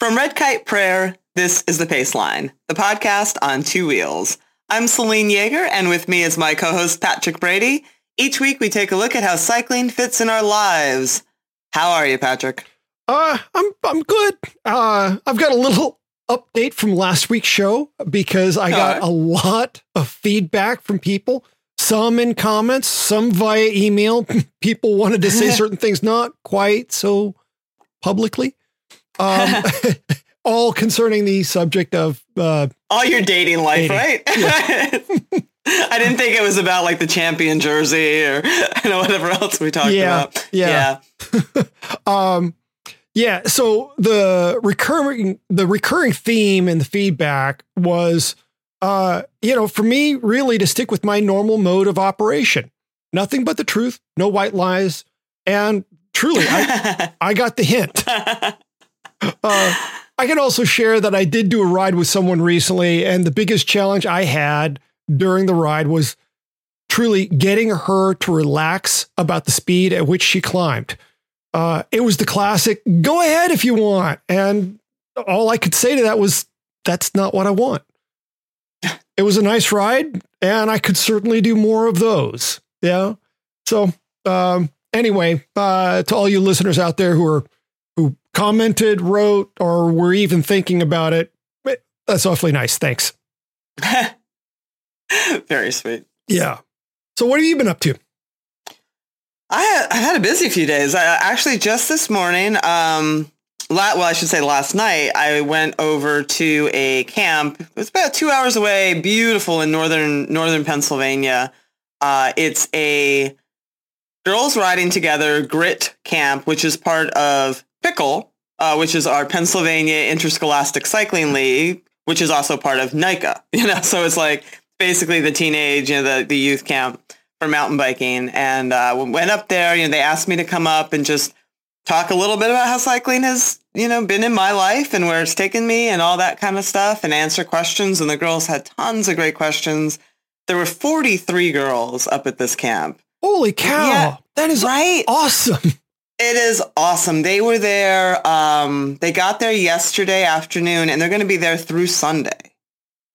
From Red Kite Prayer, this is The Pace Line, the podcast on two wheels. I'm Selene Yeager, and with me is my co-host Patrick Brady. Each week we take a look at how cycling fits in our lives. How are you, Patrick? I'm good. I've got a little update from last week's show because I got a lot of feedback from people, some in comments, some via email. People wanted to say certain things not quite so publicly. All concerning the subject of all your dating life, dating. Right? Yeah. I didn't think it was about like the champion jersey or whatever else we talked about. Yeah. So the recurring theme in the feedback was, for me really to stick with my normal mode of operation, nothing but the truth, no white lies. And truly, I got the hint. I can also share that I did do a ride with someone recently, and the biggest challenge I had during the ride was truly getting her to relax about the speed at which she climbed. It was the classic, go ahead if you want. And all I could say to that was, that's not what I want. It was a nice ride, and I could certainly do more of those. Yeah. So anyway, to all you listeners out there who commented, wrote, or were even thinking about it, that's awfully nice. Thanks. Very sweet. Yeah. So what have you been up to? I had a busy few days. I actually just this morning, last night, I went over to a camp. It was about 2 hours away, beautiful in northern Pennsylvania. It's a girls riding together grit camp, which is part of Pickle, which is our Pennsylvania Interscholastic Cycling League, which is also part of NICA, so it's like basically the teenage, the youth camp for mountain biking. And we went up there, they asked me to come up and just talk a little bit about how cycling has, been in my life and where it's taken me and all that kind of stuff and answer questions. And the girls had tons of great questions. There were 43 girls up at this camp. Holy cow. Yeah, that is right? Awesome. It is awesome. They were there. They got there yesterday afternoon, and they're going to be there through Sunday.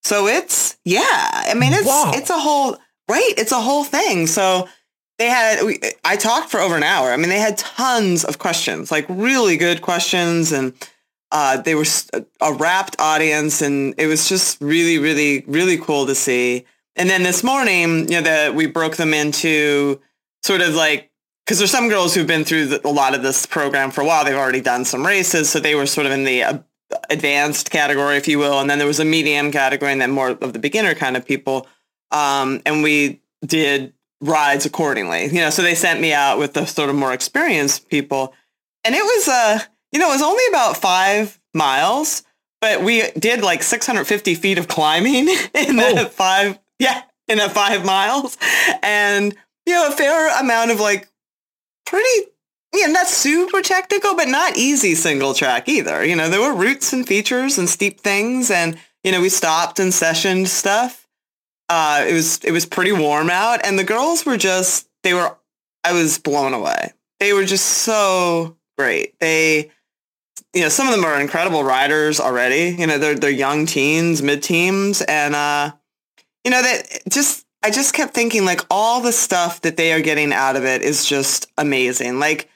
So it's, it's a whole, right? It's a whole thing. So I talked for over an hour. I mean, they had tons of questions, like really good questions. And they were a rapt audience, and it was just really, really, really cool to see. And then this morning, we broke them into sort of like, because there's some girls who've been through a lot of this program for a while. They've already done some races. So they were sort of in the advanced category, if you will. And then there was a medium category and then more of the beginner kind of people. And we did rides accordingly, so they sent me out with the sort of more experienced people. And it was, it was only about 5 miles, but we did like 650 feet of climbing in that 5 miles. And, a fair amount of like, pretty, not super technical, but not easy single track either. There were roots and features and steep things. And, we stopped and sessioned stuff. It was pretty warm out. And the girls were I was blown away. They were just so great. They, some of them are incredible riders already. They're young teens, mid-teens. And, I just kept thinking, like, all the stuff that they are getting out of it is just amazing. Like,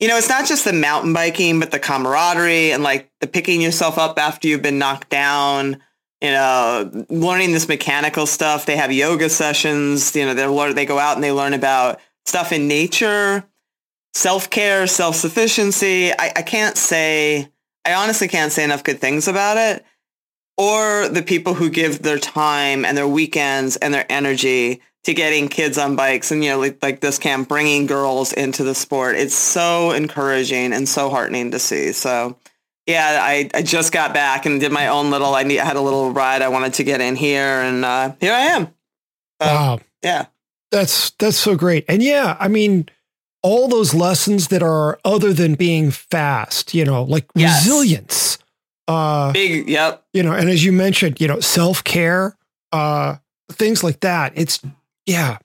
it's not just the mountain biking, but the camaraderie and, like, the picking yourself up after you've been knocked down, learning this mechanical stuff. They have yoga sessions. They go out and they learn about stuff in nature, self-care, self-sufficiency. I honestly can't say enough good things about it. Or the people who give their time and their weekends and their energy to getting kids on bikes and, you know, like this camp, bringing girls into the sport. It's so encouraging and so heartening to see. So yeah, I just got back and did my own little, I had a little ride I wanted to get in here, and here I am. Wow. Yeah. That's so great. And yeah, I mean, all those lessons that are other than being fast, you know, like yes. resilience, big, yep. You know, and as you mentioned, you know, self-care, things like that. It's yeah.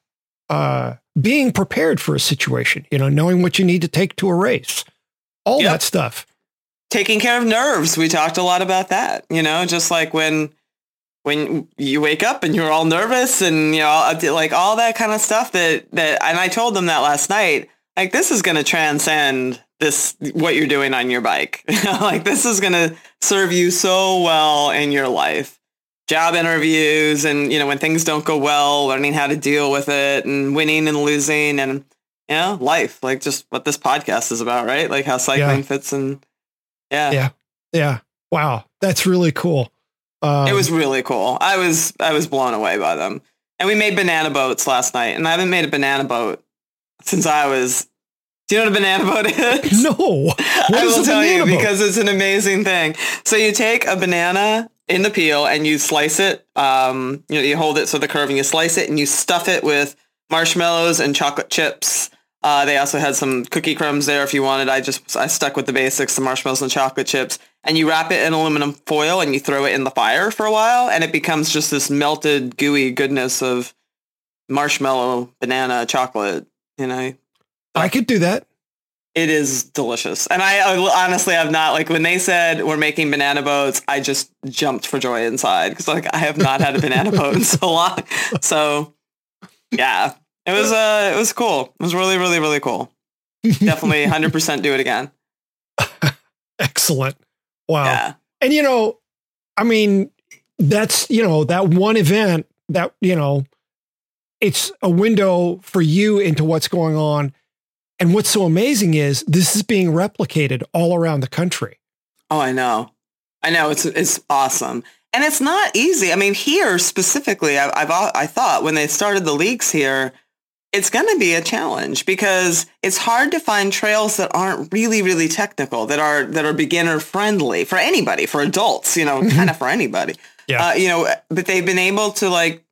Being prepared for a situation, you know, knowing what you need to take to a race, all yep. that stuff. Taking care of nerves. We talked a lot about that, you know, just like when you wake up and you're all nervous and, you know, like all that kind of stuff that, and I told them that last night, like, this is going to transcend this, what you're doing on your bike. Like, this is going to serve you so well in your life. Job interviews and, you know, when things don't go well, learning how to deal with it and winning and losing and, you know, life, like just what this podcast is about, right? Like how cycling yeah. fits in. Yeah. Yeah. Yeah. Wow. That's really cool. It was really cool. I was blown away by them. And we made banana boats last night, and I haven't made a banana boat since I was. Do you know what a banana boat is? No. I will tell you because it's an amazing thing. So you take a banana in the peel and you slice it. You know, you hold it so the curve and you slice it and you stuff it with marshmallows and chocolate chips. They also had some cookie crumbs there if you wanted. I stuck with the basics, the marshmallows and chocolate chips, and you wrap it in aluminum foil and you throw it in the fire for a while, and it becomes just this melted, gooey goodness of marshmallow, banana, chocolate. You know, I could do that. It is delicious. And I honestly have not, like, when they said we're making banana boats, I just jumped for joy inside because, like, I have not had a banana boat in so long. So yeah. It was cool. It was really, really, really cool. Definitely 100% do it again. Excellent. Wow. Yeah. And, you know, I mean, that's, you know, that one event that, you know, it's a window for you into what's going on. And what's so amazing is this is being replicated all around the country. Oh, I know. I know. It's awesome. And it's not easy. I mean, here specifically, I thought when they started the leagues here, it's going to be a challenge because it's hard to find trails that aren't really, really technical, that are beginner friendly for anybody, for adults, you know, mm-hmm. kind of for anybody, yeah. You know, but they've been able to, like,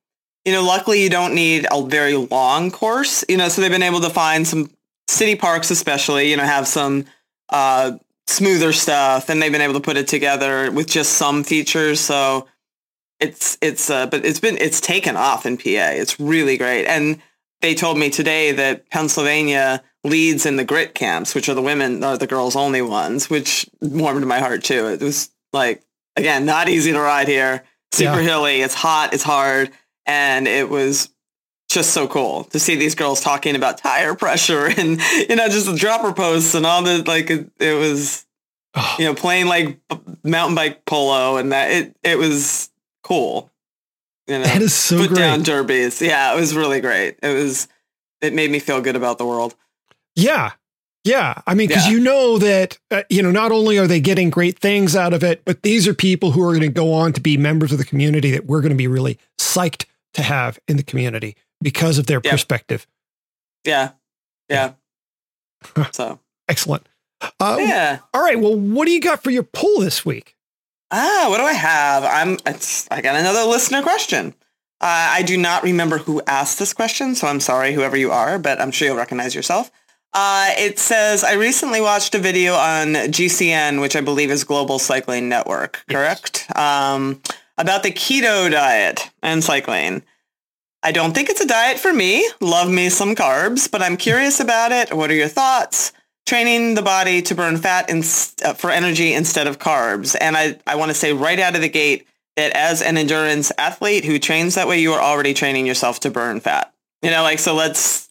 you know, luckily you don't need a very long course, you know, so they've been able to find some city parks, especially, you know, have some, smoother stuff, and they've been able to put it together with just some features. So it's taken off in PA. It's really great. And they told me today that Pennsylvania leads in the grit camps, which are the girls only ones, which warmed my heart too. It was, like, again, not easy to ride here. Super yeah. hilly. It's hot. It's hard. And it was just so cool to see these girls talking about tire pressure and, you know, just the dropper posts and all the, like, it was, you know, playing like mountain bike polo, and that it was cool. You know, that is so great. Put down derbies. Yeah, it was really great. It made me feel good about the world. Yeah. Yeah. I mean, 'cause yeah. you know that, you know, not only are they getting great things out of it, but these are people who are going to go on to be members of the community that we're going to be really psyched to have in the community because of their yeah. perspective. Yeah. Yeah. So excellent. Yeah. All right. Well, what do you got for your poll this week? What do I have? I got another listener question. I do not remember who asked this question, so I'm sorry, whoever you are, but I'm sure you'll recognize yourself. It says, I recently watched a video on GCN, which I believe is Global Cycling Network, correct? Yes. About the keto diet and cycling. I don't think it's a diet for me. Love me some carbs, but I'm curious about it. What are your thoughts? Training the body to burn fat for energy instead of carbs. And I want to say right out of the gate that as an endurance athlete who trains that way, you are already training yourself to burn fat. You know, like, so let's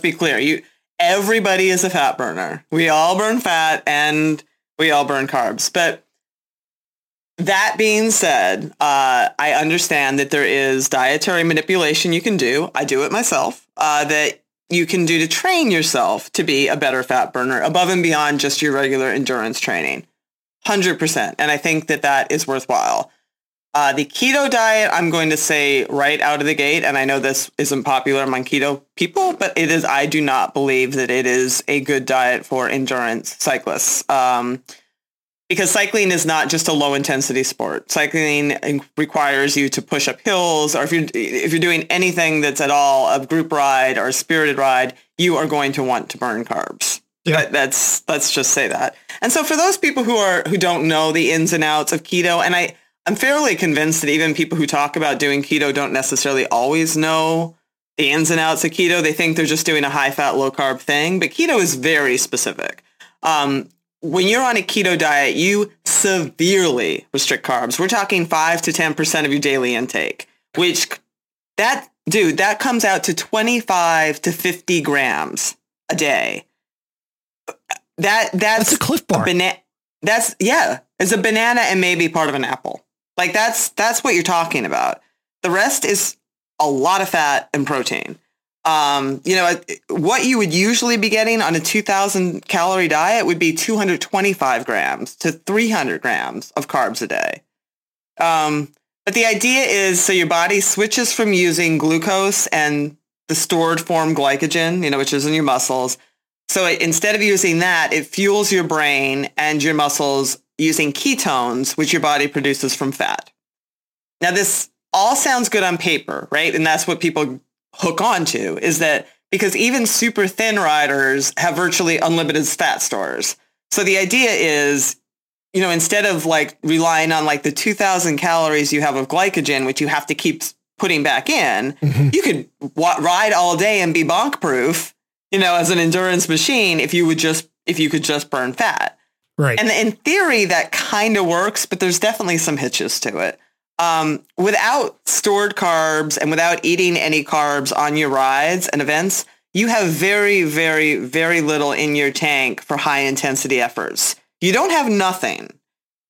be clear. Everybody is a fat burner. We all burn fat and we all burn carbs. But that being said, I understand that there is dietary manipulation you can do. I do it myself, that you can do to train yourself to be a better fat burner above and beyond just your regular endurance training. 100%. And I think that is worthwhile. The keto diet, I'm going to say right out of the gate, and I know this isn't popular among keto people, but it is. I do not believe that it is a good diet for endurance cyclists, because cycling is not just a low intensity sport. Cycling requires you to push up hills, or if you're doing anything that's at all a group ride or a spirited ride, you are going to want to burn carbs. Yeah. Let's just say that. And so for those people who don't know the ins and outs of keto, and I'm fairly convinced that even people who talk about doing keto don't necessarily always know the ins and outs of keto. They think they're just doing a high-fat, low-carb thing, but keto is very specific. When you're on a keto diet, you severely restrict carbs. We're talking 5 to 10% of your daily intake, which that comes out to 25 to 50 grams a day. That's a Cliff Bar. It's a banana and maybe part of an apple. Like that's what you're talking about. The rest is a lot of fat and protein. What you would usually be getting on a 2,000 calorie diet would be 225 grams to 300 grams of carbs a day. But the idea is, so your body switches from using glucose and the stored form glycogen, which is in your muscles. So instead of using that, it fuels your brain and your muscles using ketones, which your body produces from fat. Now, this all sounds good on paper, right? And that's what people hook onto, is that because even super thin riders have virtually unlimited fat stores. So the idea is, instead of relying on the 2,000 calories you have of glycogen, which you have to keep putting back in, you could ride all day and be bonk proof, as an endurance machine, if you could just burn fat. Right. And in theory, that kind of works, but there's definitely some hitches to it. Without stored carbs and without eating any carbs on your rides and events, you have very, very, very little in your tank for high intensity efforts. You don't have nothing.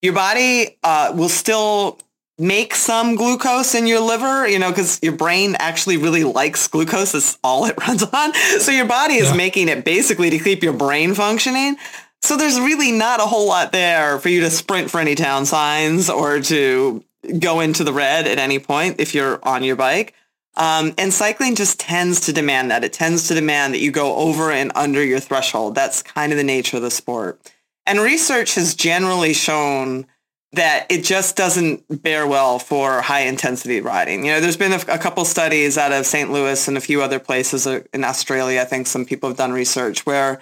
Your body will still make some glucose in your liver, because your brain actually really likes glucose. That's all it runs on. So your body is making it basically to keep your brain functioning. So there's really not a whole lot there for you to sprint for any town signs or to go into the red at any point if you're on your bike. And cycling just tends to demand that. It tends to demand that you go over and under your threshold. That's kind of the nature of the sport. And research has generally shown that it just doesn't bear well for high intensity riding. There's been a couple studies out of St. Louis and a few other places in Australia. I think some people have done research where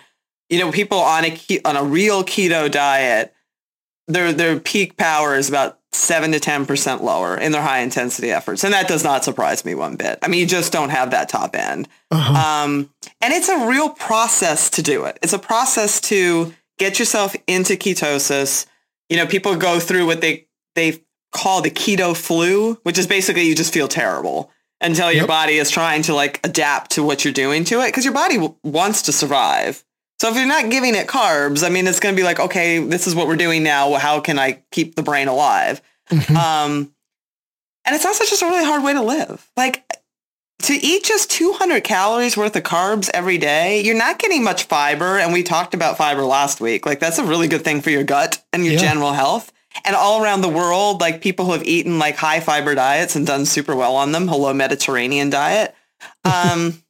people on a real keto diet, their peak power is about 7 to 10% lower in their high intensity efforts. And that does not surprise me one bit. I mean, you just don't have that top end. And it's a real process to do it. It's a process to get yourself into ketosis. People go through what they call the keto flu, which is basically you just feel terrible until your body is trying to adapt to what you're doing to it, because your body wants to survive. So if you're not giving it carbs, it's going to be okay, this is what we're doing now. How can I keep the brain alive? And it's also just a really hard way to live. To eat just 200 calories worth of carbs every day, you're not getting much fiber. And we talked about fiber last week. That's a really good thing for your gut and your general health. And all around the world, people who have eaten high fiber diets and done super well on them. Hello, Mediterranean diet. And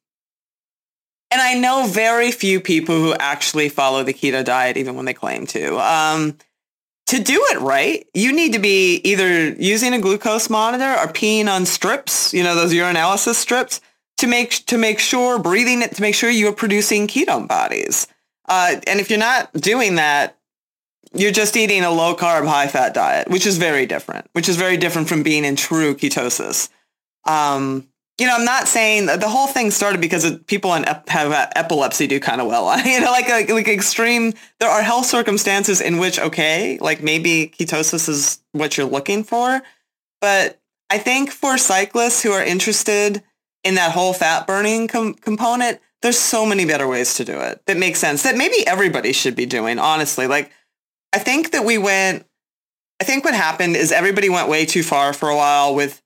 I know very few people who actually follow the keto diet, even when they claim to. To do it right, you need to be either using a glucose monitor or peeing on strips, those urinalysis strips, to make sure you're producing ketone bodies. And if you're not doing that, you're just eating a low-carb, high-fat diet, which is very different from being in true ketosis. I'm not saying the whole thing started because people have epilepsy do kind of well on, extreme. There are health circumstances in which, maybe ketosis is what you're looking for. But I think for cyclists who are interested in that whole fat burning component, there's so many better ways to do it that make sense, that maybe everybody should be doing, honestly. I think what happened is everybody went way too far for a while with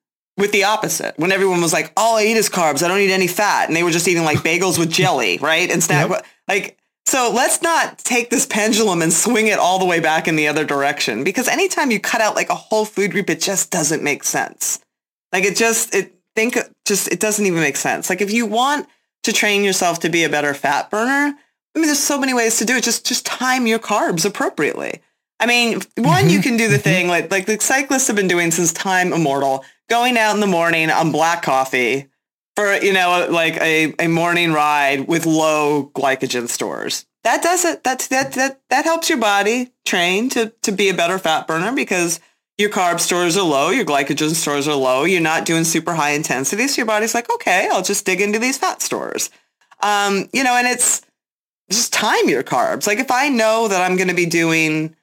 the opposite, when everyone was all I eat is carbs, I don't eat any fat. And they were just eating bagels with jelly, right? And snack. Yep. So let's not take this pendulum and swing it all the way back in the other direction, because anytime you cut out like a whole food group, it just doesn't make sense. Like it doesn't even make sense. Like if you want to train yourself to be a better fat burner, I mean, there's so many ways to do it. Just time your carbs appropriately. I mean, one, you can do the thing like the cyclists have been doing since time immortal, going out in the morning on black coffee for, you know, like a morning ride with low glycogen stores. That does it. That helps your body train to be a better fat burner because your carb stores are low, your glycogen stores are low, you're not doing super high intensity. So your body's like, okay, I'll just dig into these fat stores. You know, and it's just time your carbs. Like if I know that I'm going to be doing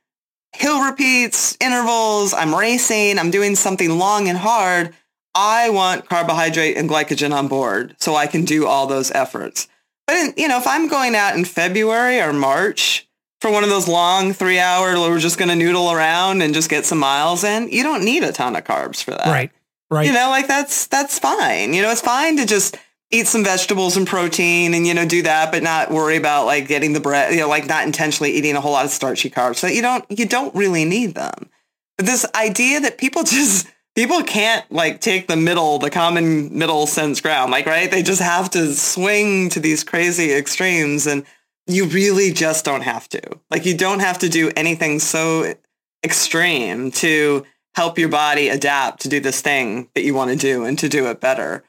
hill repeats, intervals, I'm racing, I'm doing something long and hard, I want carbohydrate and glycogen on board so I can do all those efforts. But, you know, if I'm going out in February or March for one of those long 3-hour, we're just going to noodle around and just get some miles in, you don't need a ton of carbs for that. Right. Right. You know, like that's fine. You know, it's fine to just eat some vegetables and protein and, you know, do that, but not worry about like getting the bread, you know, like not intentionally eating a whole lot of starchy carbs. So you don't really need them. But this idea that people can't like take the common middle sense ground, like, right. They just have to swing to these crazy extremes, and you really just don't have to. Like you don't have to do anything so extreme to help your body adapt to do this thing that you want to do and to do it better.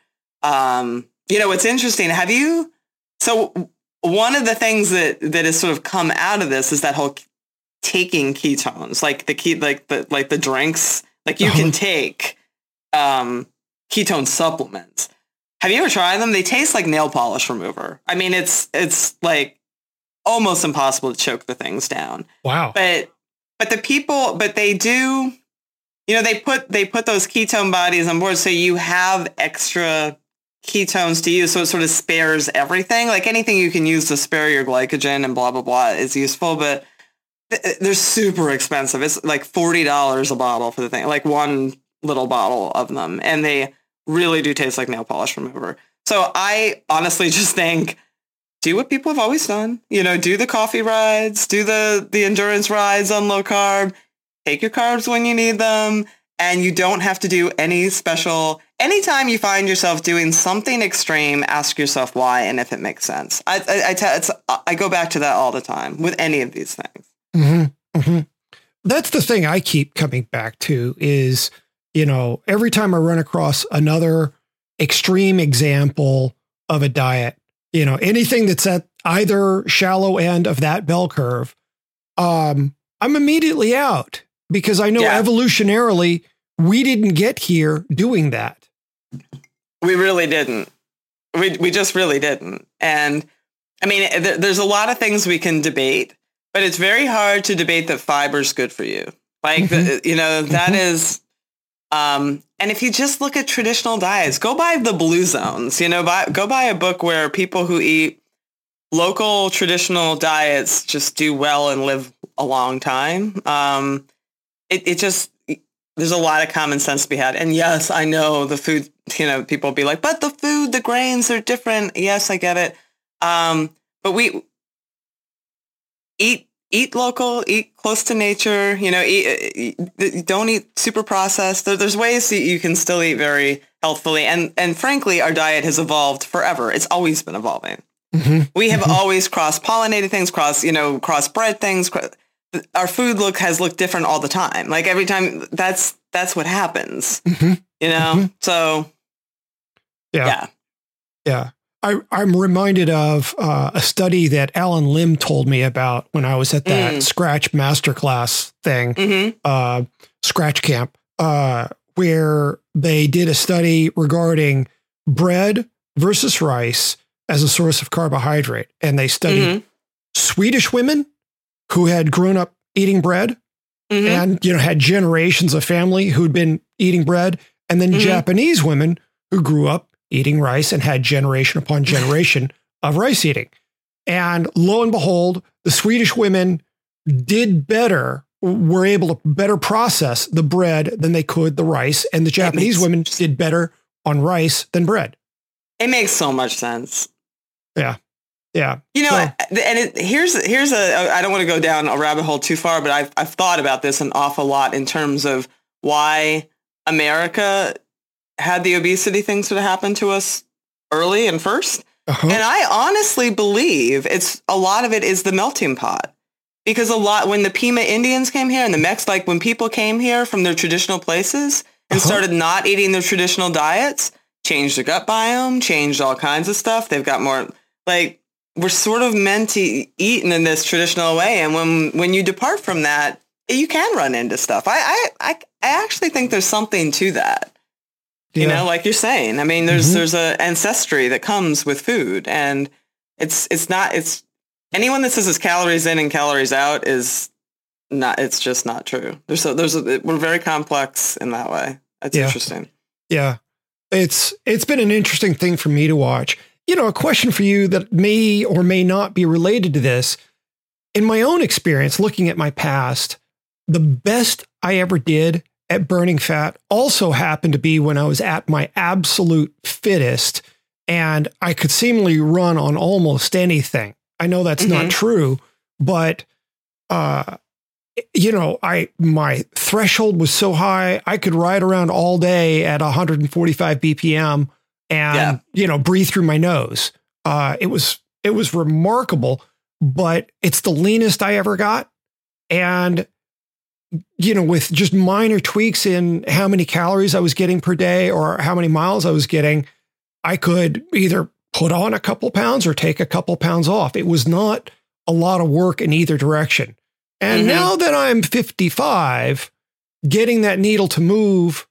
You know, it's interesting. So one of the things that has sort of come out of this is that whole taking ketones, like the drinks, like you can take ketone supplements. Have you ever tried them? They taste like nail polish remover. I mean, it's like almost impossible to choke the things down. Wow. But they do, you know, they put those ketone bodies on board. So you have extra ketones to use. So it sort of spares everything. Like anything you can use to spare your glycogen and blah, blah, blah is useful, but they're super expensive. It's like $40 a bottle for the thing, like one little bottle of them. And they really do taste like nail polish remover. So I honestly just think, do what people have always done, you know, do the coffee rides, do the endurance rides on low carb, take your carbs when you need them. And you don't have to do anytime you find yourself doing something extreme, ask yourself why and if it makes sense. I go back to that all the time with any of these things. Mm-hmm, mm-hmm. That's the thing I keep coming back to is, you know, every time I run across another extreme example of a diet, you know, anything that's at either shallow end of that bell curve, I'm immediately out because I know evolutionarily we didn't get here doing that. We really didn't. We just really didn't. And I mean, there's a lot of things we can debate, but it's very hard to debate that fiber's good for you. Like, you know, that is, and if you just look at traditional diets, go buy the Blue Zones, you know, go buy a book where people who eat local traditional diets just do well and live a long time. There's a lot of common sense to be had. And yes, I know the food, you know, people will be like, but the grains are different. Yes, I get it. But we eat local, eat close to nature, you know, don't eat super processed. There's ways that you can still eat very healthfully. And frankly, our diet has evolved forever. It's always been evolving. Mm-hmm. We have always cross-pollinated things, cross-bred things. Our food has looked different all the time. Like every time that's what happens, you know? So yeah. I'm reminded of a study that Alan Lim told me about when I was at that Scratch Masterclass thing, Scratch Camp, where they did a study regarding bread versus rice as a source of carbohydrate. And they studied Swedish women who had grown up eating bread and, you know, had generations of family who'd been eating bread, and then Japanese women who grew up eating rice and had generation upon generation of rice eating. And lo and behold, the Swedish women were able to better process the bread than they could the rice. And the Japanese women did better on rice than bread. It makes so much sense. Yeah. Yeah. You know, here's I don't want to go down a rabbit hole too far, but I've thought about this an awful lot in terms of why America had the obesity thing sort of happen to us early and first. Uh-huh. And I honestly believe it's a lot of it is the melting pot, because a lot when the Pima Indians came here and the Mex, like when people came here from their traditional places and uh-huh. started not eating their traditional diets, changed their gut biome, changed all kinds of stuff. They've got more like we're sort of meant to eat in this traditional way. And when you depart from that, you can run into stuff. I actually think there's something to that. Yeah. You know, like you're saying, I mean, there's a ancestry that comes with food, and it's anyone that says it's calories in and calories out is not, it's just not true. We're very complex in that way. That's interesting. Yeah. It's been an interesting thing for me to watch. You know, a question for you that may or may not be related to this. In my own experience, looking at my past, the best I ever did at burning fat also happened to be when I was at my absolute fittest and I could seemingly run on almost anything. I know that's not true, but, you know, my threshold was so high, I could ride around all day at 145 BPM and, you know, breathe through my nose. It was remarkable, but it's the leanest I ever got. And, you know, with just minor tweaks in how many calories I was getting per day or how many miles I was getting, I could either put on a couple pounds or take a couple pounds off. It was not a lot of work in either direction. And now that I'm 55, getting that needle to move,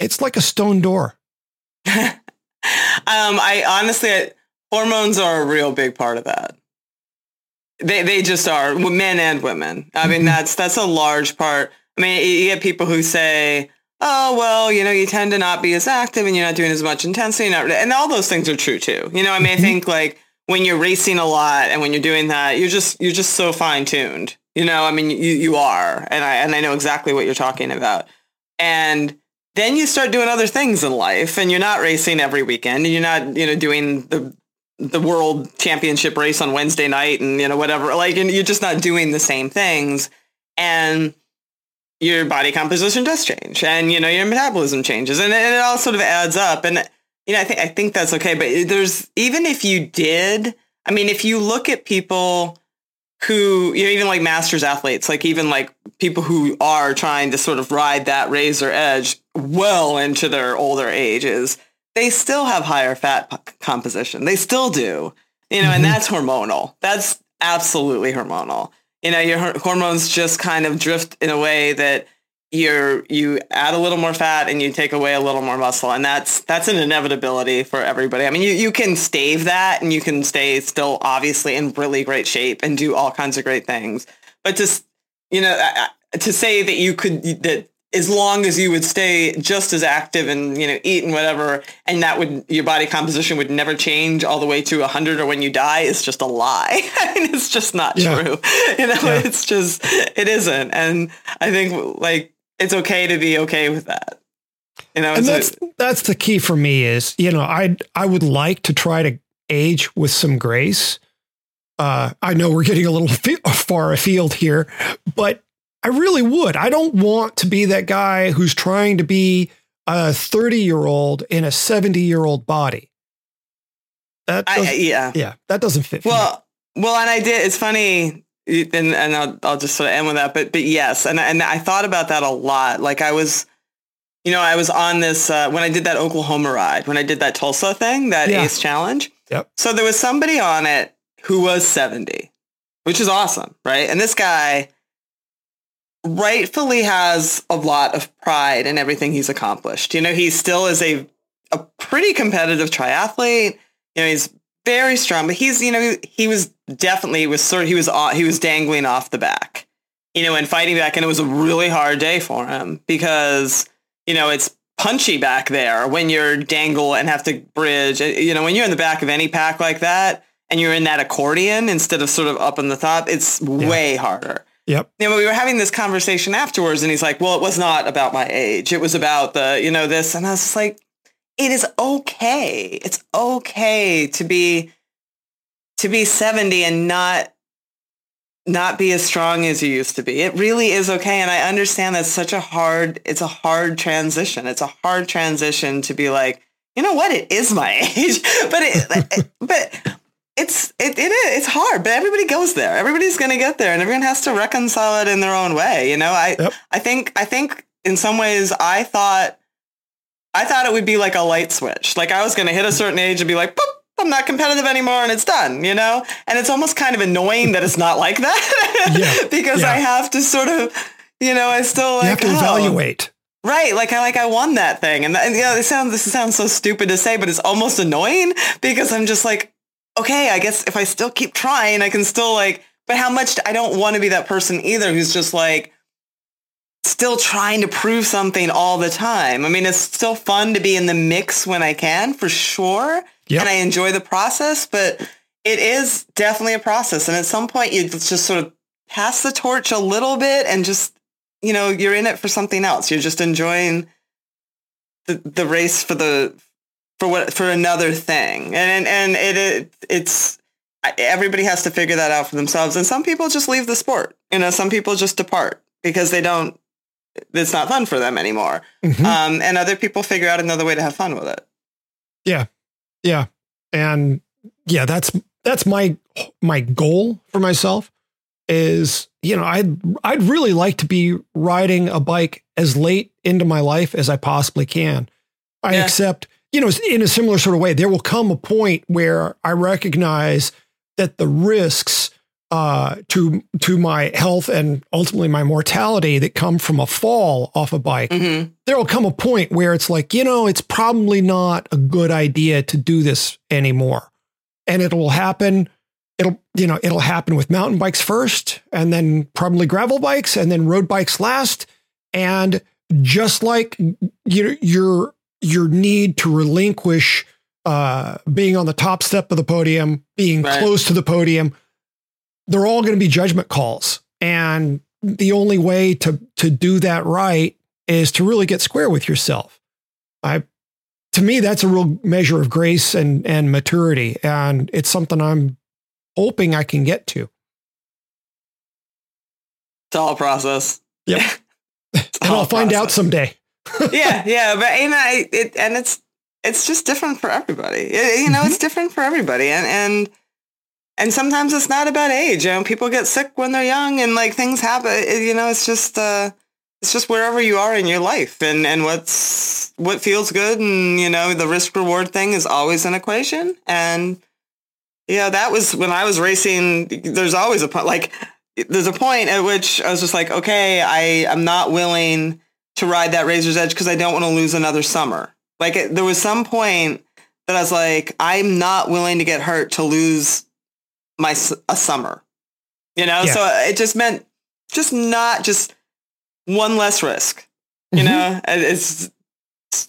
it's like a stone door. Hormones are a real big part of that. They just are, men and women. I mean, that's a large part. I mean, you get people who say, oh, well, you know, you tend to not be as active and you're not doing as much intensity. And all those things are true, too. You know, I mean, I think like when you're racing a lot and when you're doing that, you're just so fine tuned. You know, I mean, you are. And I know exactly what you're talking about. And then you start doing other things in life and you're not racing every weekend and you're not, you know, doing the world championship race on Wednesday night and, you know, whatever, like, and you're just not doing the same things, and your body composition does change, and, you know, your metabolism changes, and it all sort of adds up. And, you know, I think that's okay. But there's, even if you did, I mean, if you look at people who, you know, even like masters athletes, like even like people who are trying to sort of ride that razor edge well into their older ages, they still have higher fat composition. They still do, you know, and that's hormonal. That's absolutely hormonal. You know, your hormones just kind of drift in a way that you add a little more fat and you take away a little more muscle. And that's an inevitability for everybody. I mean, you can stave that and you can stay still obviously in really great shape and do all kinds of great things. But just, you know, to say that you could, that, as long as you would stay just as active and, you know, eat and whatever, and that would, your body composition would never change all the way to 100 or when you die, is just a lie. I mean, it's just not true. You know, it's just, it isn't. And I think like, it's okay to be okay with that. You know, and that's the key for me is, you know, I would like to try to age with some grace. I know we're getting a little far afield here, but I really would. I don't want to be that guy who's trying to be a 30-year-old in a 70-year-old body. That doesn't fit. Well, and I did. It's funny, and I'll just sort of end with that. But yes, and I thought about that a lot. Like I was, you know, I was on this when I did that Oklahoma ride, when I did that Tulsa thing, that Ace challenge. Yep. So there was somebody on it who was 70, which is awesome, right? And this guy rightfully has a lot of pride in everything he's accomplished. You know, he still is a pretty competitive triathlete. You know, he's very strong, but he's, you know, he was dangling off the back, you know, and fighting back. And it was a really hard day for him because, you know, it's punchy back there when you're dangle and have to bridge, you know, when you're in the back of any pack like that and you're in that accordion instead of sort of up in the top, it's way harder. Yep. You know, we were having this conversation afterwards and he's like, well, it was not about my age. It was about the, you know, this. And I was just like, it is okay. It's okay to be to be 70 and not be as strong as you used to be. It really is okay. And I understand that's such a hard, it's a hard transition. It's a hard transition to be like, you know what? It is my age, but it's hard, but everybody goes there. Everybody's going to get there and everyone has to reconcile it in their own way. You know, Yep. I think in some ways I thought it would be like a light switch. Like I was going to hit a certain age and be like, boop, I'm not competitive anymore and it's done, you know? And it's almost kind of annoying that it's not like that because I have to sort of, you know, I still like, you have to evaluate. Right. I won that thing. And you know, this sounds so stupid to say, but it's almost annoying because I'm just like, okay, I guess if I still keep trying, I can still like, but how much I don't want to be that person either. Who's just like still trying to prove something all the time. I mean, it's still fun to be in the mix when I can, for sure. Yep. And I enjoy the process, but it is definitely a process. And at some point you just sort of pass the torch a little bit and just, you know, you're in it for something else. You're just enjoying the race for another thing. And it's everybody has to figure that out for themselves. And some people just leave the sport, you know, some people just depart because it's not fun for them anymore. Mm-hmm. And other people figure out another way to have fun with it. Yeah. Yeah. And yeah, that's my goal for myself is, you know, I'd really like to be riding a bike as late into my life as I possibly can. I accept, you know, in a similar sort of way, there will come a point where I recognize that the risks to my health and ultimately my mortality that come from a fall off a bike. Mm-hmm. There will come a point where it's like, you know, it's probably not a good idea to do this anymore. And it'll happen. It'll happen with mountain bikes first and then probably gravel bikes and then road bikes last. And just like your need to relinquish being on the top step of the podium, being close to the podium, they're all going to be judgment calls. And the only way to do that right is to really get square with yourself. To me, that's a real measure of grace and maturity. And it's something I'm hoping I can get to. It's all a process. Yep. And I'll find out someday. Yeah. But you know, it's just different for everybody. You know, mm-hmm. It's different for everybody. And sometimes it's not about age. You know, people get sick when they're young and like things happen, you know, it's just wherever you are in your life and what feels good. And, you know, the risk reward thing is always an equation. And, you know, that was when I was racing. There's a point at which I was just like, okay, I'm not willing to ride that razor's edge because I don't want to lose another summer. Like there was some point that I was like, I'm not willing to get hurt to lose a summer, you know? Yeah. So it just meant not one less risk, you mm-hmm. know? It's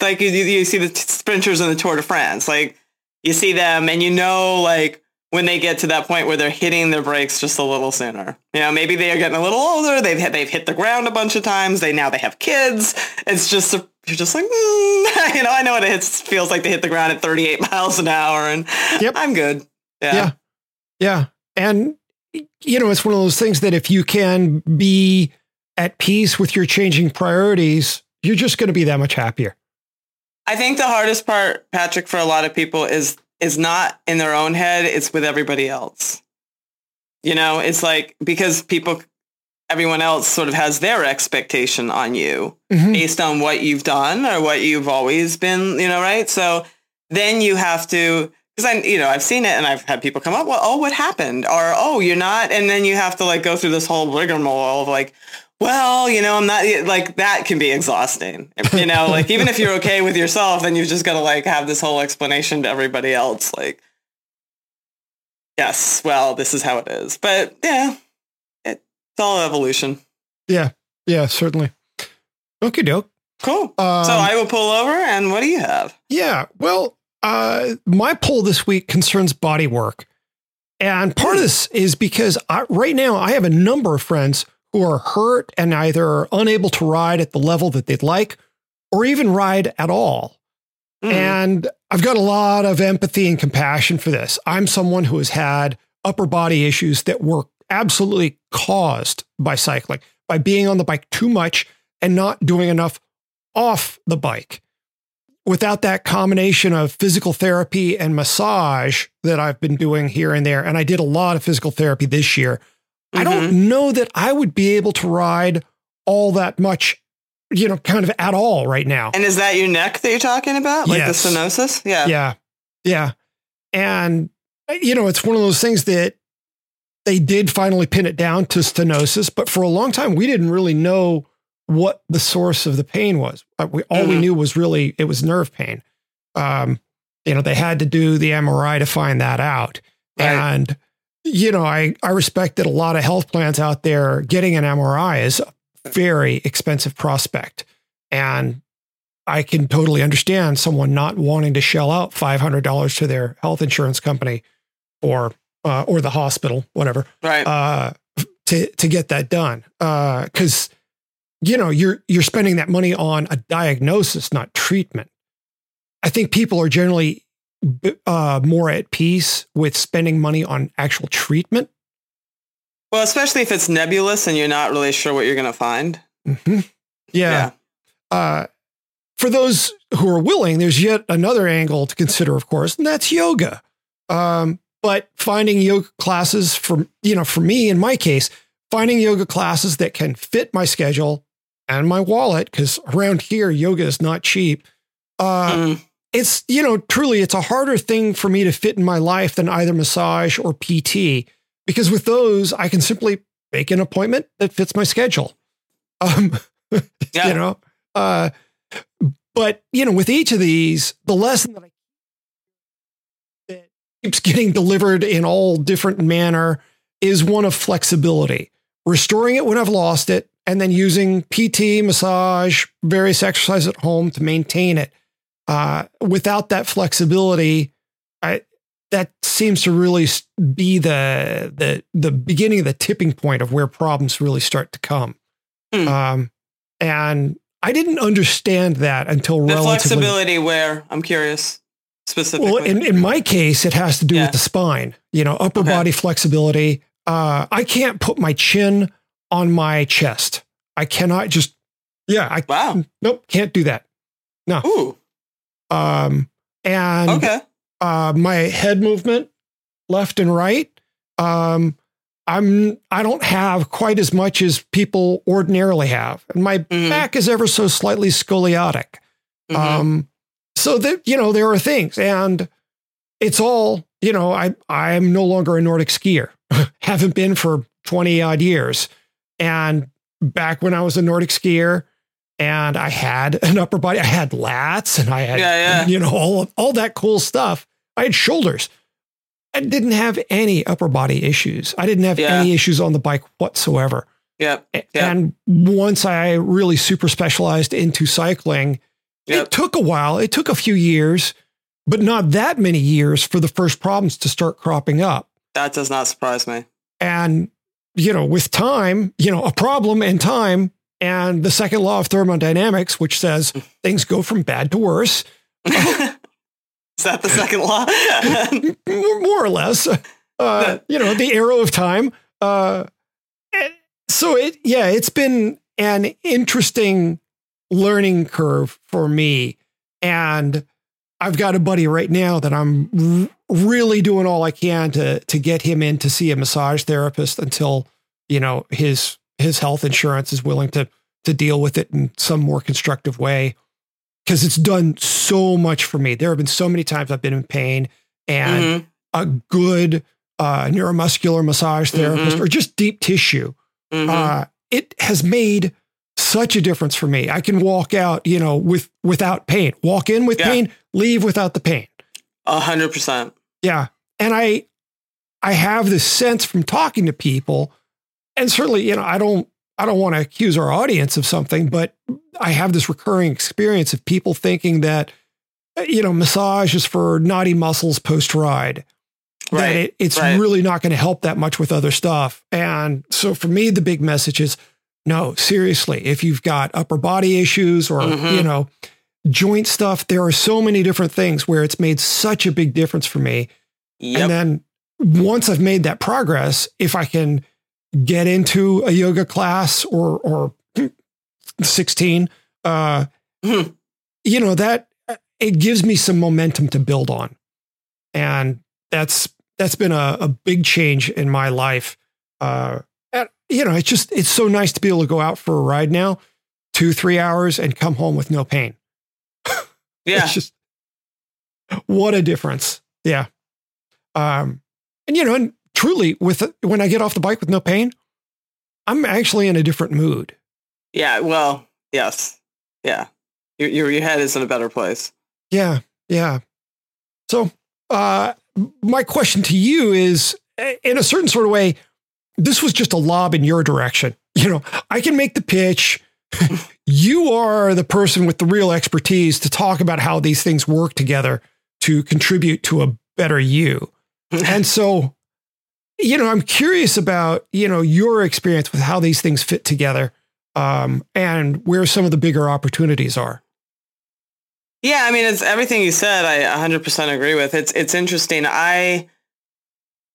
like you see the sprinters in the Tour de France, like you see them and you know, like, when they get to that point where they're hitting their brakes just a little sooner, you know, maybe they are getting a little older. They've hit the ground a bunch of times. Now they have kids. It's just, you're just like, you know, I know what it feels like to hit the ground at 38 miles an hour and yep. I'm good. Yeah. And you know, it's one of those things that if you can be at peace with your changing priorities, you're just going to be that much happier. I think the hardest part, Patrick, for a lot of people is not in their own head. It's with everybody else. You know, it's like, because everyone else sort of has their expectation on you mm-hmm. based on what you've done or what you've always been, you know, right. So then you have to, because I've seen it and I've had people come up, well, oh, what happened? Or, oh, you're not. And then you have to like go through this whole rigmarole of like, well, you know, I'm not like that can be exhausting, you know, like even if you're okay with yourself, then you've just got to like have this whole explanation to everybody else. Like, yes, well, this is how it is, but yeah, it's all evolution. Yeah. Yeah, certainly. Okie doke. Cool. So I will pull over and what do you have? Yeah. Well, my pull this week concerns body work. And part of this is because right now I have a number of friends who are hurt and either unable to ride at the level that they'd like or even ride at all. Mm-hmm. And I've got a lot of empathy and compassion for this. I'm someone who has had upper body issues that were absolutely caused by cycling, by being on the bike too much and not doing enough off the bike. Without that combination of physical therapy and massage that I've been doing here and there, and I did a lot of physical therapy this year, mm-hmm. I don't know that I would be able to ride all that much, you know, kind of at all right now. And is that your neck that you're talking about? Like yes. The stenosis? Yeah. Yeah. Yeah. And, you know, it's one of those things that they did finally pin it down to stenosis, but for a long time, we didn't really know what the source of the pain was. We knew was really, it was nerve pain. You know, they had to do the MRI to find that out. Right. And, you know, I respect that a lot of health plans out there, getting an MRI is a very expensive prospect. And I can totally understand someone not wanting to shell out $500 to their health insurance company or the hospital, whatever, right. To get that done. 'Cause you know, you're spending that money on a diagnosis, not treatment. I think people are generally more at peace with spending money on actual treatment. Well, especially if it's nebulous and you're not really sure what you're going to find. Mm-hmm. Yeah. For those who are willing, there's yet another angle to consider, of course, and that's yoga. But finding yoga classes for me, in my case, finding yoga classes that can fit my schedule and my wallet, because around here, yoga is not cheap. It's, you know, truly, it's a harder thing for me to fit in my life than either massage or PT, because with those, I can simply make an appointment that fits my schedule. Yeah. You know, but, you know, with each of these, the lesson that keeps getting delivered in all different manner is one of flexibility. Restoring it when I've lost it, and then using PT, massage, various exercise at home to maintain it. Without that flexibility, that seems to really be the beginning of the tipping point of where problems really start to come. And I didn't understand that until the relatively... flexibility where, I'm curious specifically. Well, in my case, it has to do with the spine, you know, upper body flexibility. I can't put my chin on my chest. I cannot just, nope, can't do that. No. Ooh. My head movement left and right. I don't have quite as much as people ordinarily have. And my back is ever so slightly scoliotic. Mm-hmm. So that, you know, there are things, and it's all, you know, I'm no longer a Nordic skier. Haven't been for 20 odd years. And back when I was a Nordic skier and I had an upper body, I had lats and I had, you know, all that cool stuff. I had shoulders. I didn't have any upper body issues. I didn't have any issues on the bike whatsoever. Yep. And once I really super specialized into cycling, it took a while. It took a few years, but not that many years for the first problems to start cropping up. That does not surprise me. And, you know, with time, you know, a problem and time and the second law of thermodynamics, which says things go from bad to worse. Is that the second law? More or less, you know, the arrow of time. So it's been an interesting learning curve for me. And I've got a buddy right now that I'm really doing all I can to get him in to see a massage therapist until, you know, his health insurance is willing to deal with it in some more constructive way, because it's done so much for me. There have been so many times I've been in pain, and a good neuromuscular massage therapist or just deep tissue, it has made such a difference for me. I can walk out, you know, without pain, walk in with pain, leave without the pain. 100%. Yeah. And I have this sense from talking to people, and certainly, you know, I don't want to accuse our audience of something, but I have this recurring experience of people thinking that, you know, massage is for knotty muscles post-ride. Right. That it's really not going to help that much with other stuff. And so for me, the big message is, no, seriously, if you've got upper body issues or, you know, joint stuff. There are so many different things where it's made such a big difference for me. Yep. And then once I've made that progress, if I can get into a yoga class or 16, you know, that it gives me some momentum to build on. And that's been a big change in my life. And, you know, it's just, it's so nice to be able to go out for a ride now, 2-3 hours and come home with no pain. Yeah. It's just, what a difference. Yeah. And, you know, and truly when I get off the bike with no pain, I'm actually in a different mood. Yeah. Well, yes. Yeah. Your head is in a better place. Yeah. Yeah. So, my question to you is, in a certain sort of way, this was just a lob in your direction. You know, I can make the pitch. You are the person with the real expertise to talk about how these things work together to contribute to a better you. And so, you know, I'm curious about, you know, your experience with how these things fit together, and where some of the bigger opportunities are. Yeah, I mean, it's everything you said. I 100% agree with. It's interesting. I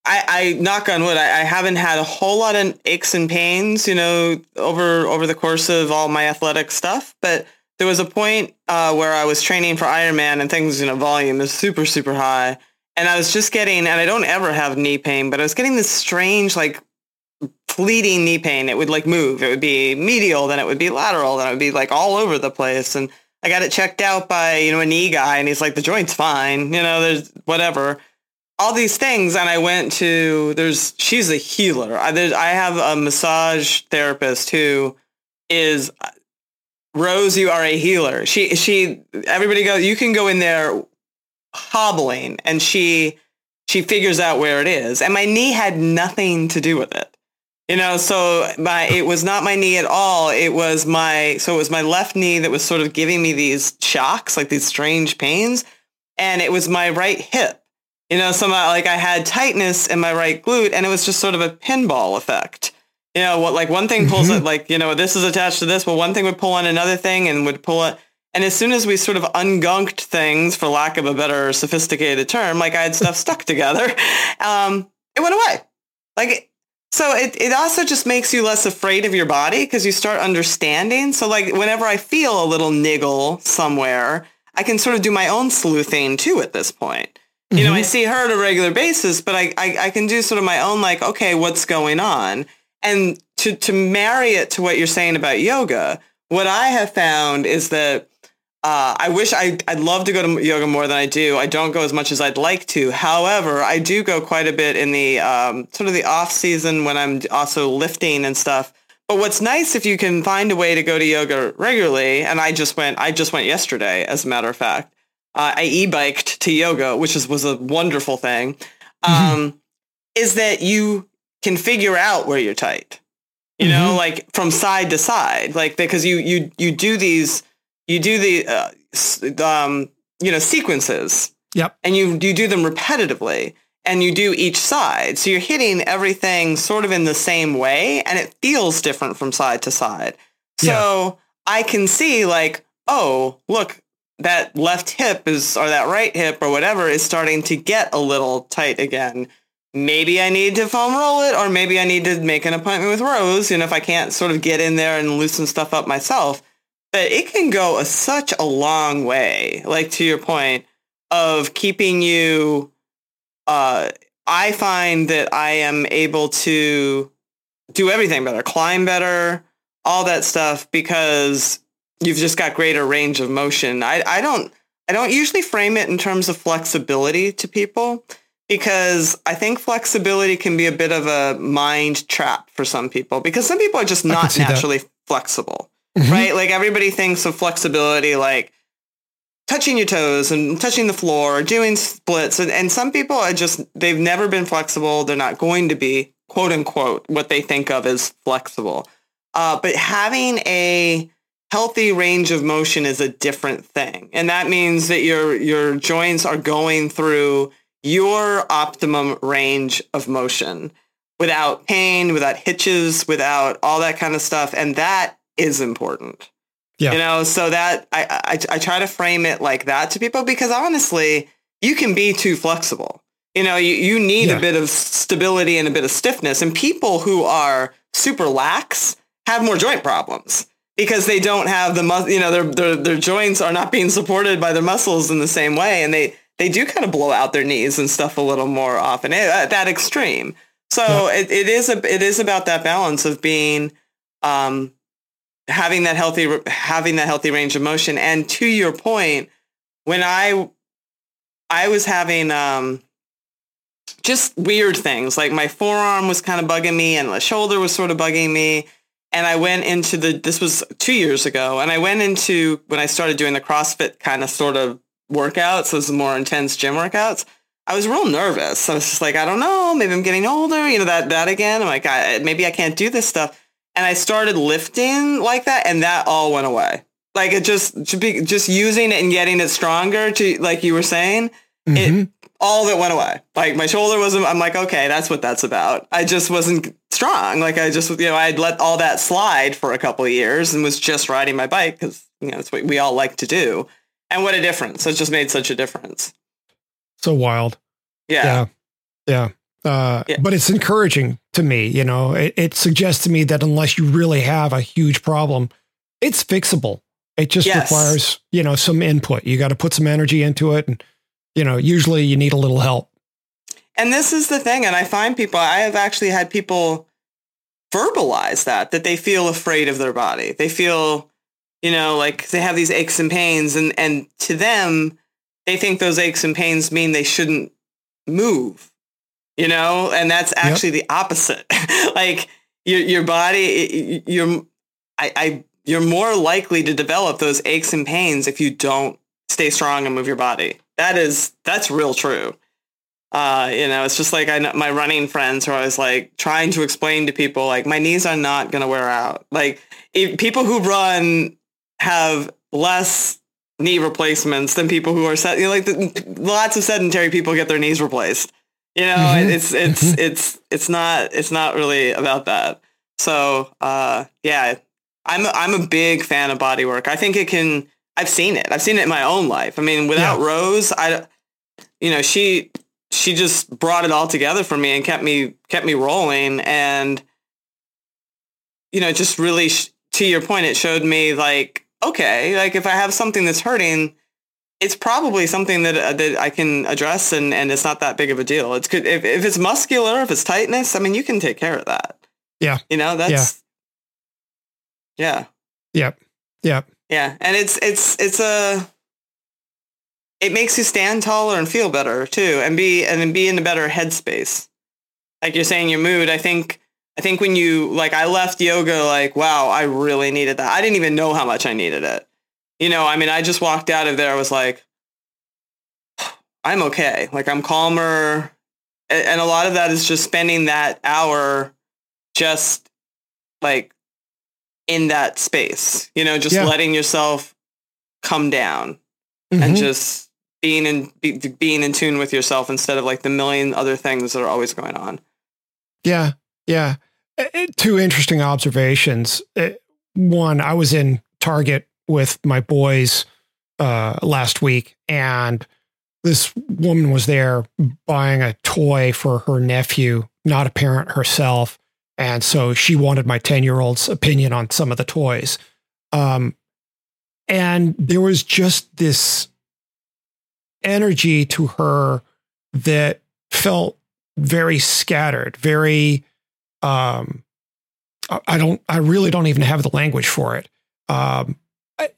knock on wood, I haven't had a whole lot of aches and pains, you know, over the course of all my athletic stuff. But there was a point where I was training for Ironman and things, you know, volume is super, super high. And I was just getting, and I don't ever have knee pain, but I was getting this strange, like, fleeting knee pain. It would, like, move. It would be medial, then it would be lateral, then it would be, like, all over the place. And I got it checked out by, you know, a knee guy, and he's like, the joint's fine, you know, there's whatever. All these things, and I went to, she's a healer. I have a massage therapist who is, Rose, you are a healer. She everybody goes, you can go in there hobbling, and she figures out where it is. And my knee had nothing to do with it. You know, so it was not my knee at all. It was my left knee that was sort of giving me these shocks, like these strange pains. And it was my right hip. You know, I had tightness in my right glute, and it was just sort of a pinball effect. You know, what, like, one thing pulls it, like, you know, this is attached to this, but one thing would pull on another thing and would pull it. And as soon as we sort of ungunked things, for lack of a better sophisticated term, like, I had stuff stuck together, it went away. Like, so it also just makes you less afraid of your body because you start understanding. So, like, whenever I feel a little niggle somewhere, I can sort of do my own sleuthing too at this point. Mm-hmm. You know, I see her at a regular basis, but I can do sort of my own, like, okay, what's going on? And to marry it to what you're saying about yoga, what I have found is that I'd love to go to yoga more than I do. I don't go as much as I'd like to. However, I do go quite a bit in the sort of the off season when I'm also lifting and stuff. But what's nice, if you can find a way to go to yoga regularly, and I just went yesterday, as a matter of fact, I e-biked to yoga, which was a wonderful thing, is that you can figure out where you're tight, you know, like, from side to side, like, because you do these. You do the, you know, sequences. Yep. And you do them repetitively, and you do each side. So you're hitting everything sort of in the same way, and it feels different from side to side. So yeah. I can see, like, oh, look, that left hip or that right hip or whatever is starting to get a little tight again. Maybe I need to foam roll it, or maybe I need to make an appointment with Rose. You know, if I can't sort of get in there and loosen stuff up myself. But it can go such a long way, like, to your point of keeping you. I find that I am able to do everything better, climb better, all that stuff, because you've just got greater range of motion. I don't usually frame it in terms of flexibility to people, because I think flexibility can be a bit of a mind trap for some people, because some people are just not naturally flexible. Right? Like, everybody thinks of flexibility, like, touching your toes and touching the floor, or doing splits. And some people are just, they've never been flexible. They're not going to be, quote unquote, what they think of as flexible. But having a healthy range of motion is a different thing. And that means that your joints are going through your optimum range of motion without pain, without hitches, without all that kind of stuff. And that is important. Yeah. You know, so that I try to frame it like that to people, because honestly, you can be too flexible. You know, you need a bit of stability and a bit of stiffness. And people who are super lax have more joint problems because they don't have the muscle, you know, their joints are not being supported by their muscles in the same way. And they do kind of blow out their knees and stuff a little more often at that extreme. So it is about that balance of being, having that healthy range of motion. And to your point, when I was having, just weird things, like my forearm was kind of bugging me and my shoulder was sort of bugging me. And I went into this was 2 years ago. And I went into, when I started doing the CrossFit kind of sort of workouts, those more intense gym workouts, I was real nervous. I was just like, I don't know, maybe I'm getting older, you know, that again. I'm like, maybe I can't do this stuff. And I started lifting like that, and that all went away. Like it just using it and getting it stronger to, like you were saying, mm-hmm. All of it went away. Like my shoulder wasn't, I'm like, okay, that's what that's about. I just wasn't strong. Like I just, you know, I'd let all that slide for a couple of years and was just riding my bike because, you know, it's what we all like to do. And what a difference. It just made such a difference. So wild. Yeah. Yeah. But it's encouraging to me, you know, it suggests to me that unless you really have a huge problem, it's fixable. It just requires, you know, some input. You got to put some energy into it and, you know, usually you need a little help. And this is the thing. And I find people, I have actually had people verbalize that they feel afraid of their body. They feel, you know, like they have these aches and pains and to them, they think those aches and pains mean they shouldn't move, you know, and that's actually the opposite. Like your body, you're more likely to develop those aches and pains if you don't stay strong and move your body. That's real true. You know, it's just like I know my running friends who I was like trying to explain to people, like my knees are not going to wear out. Like if people who run have less knee replacements than people who are you know, like lots of sedentary people get their knees replaced, you know, mm-hmm. It's not really about that. So, I'm a big fan of body work. I think it can, I've seen it. I've seen it in my own life. I mean, without Rose, you know, she just brought it all together for me and kept me rolling. And, you know, just really, to your point, it showed me like, okay, like if I have something that's hurting, it's probably something that I can address. And it's not that big of a deal. It's good. If it's muscular, if it's tightness, I mean, you can take care of that. Yeah. You know, that's. Yeah. Yep. Yep. Yeah. And it makes you stand taller and feel better too, and be in a better headspace. Like you're saying, your mood, I think when you, like I left yoga, like, wow, I really needed that. I didn't even know how much I needed it. You know, I mean, I just walked out of there. I was like, I'm okay. Like I'm calmer. And a lot of that is just spending that hour just like in that space, you know, just letting yourself come down mm-hmm. and just being in tune with yourself instead of like the million other things that are always going on. Yeah. Yeah. Two interesting observations. One, I was in Target with my boys last week, and this woman was there buying a toy for her nephew, not a parent herself. And so she wanted my 10-year-old's opinion on some of the toys. And there was just this energy to her that felt very scattered, very, I really don't even have the language for it.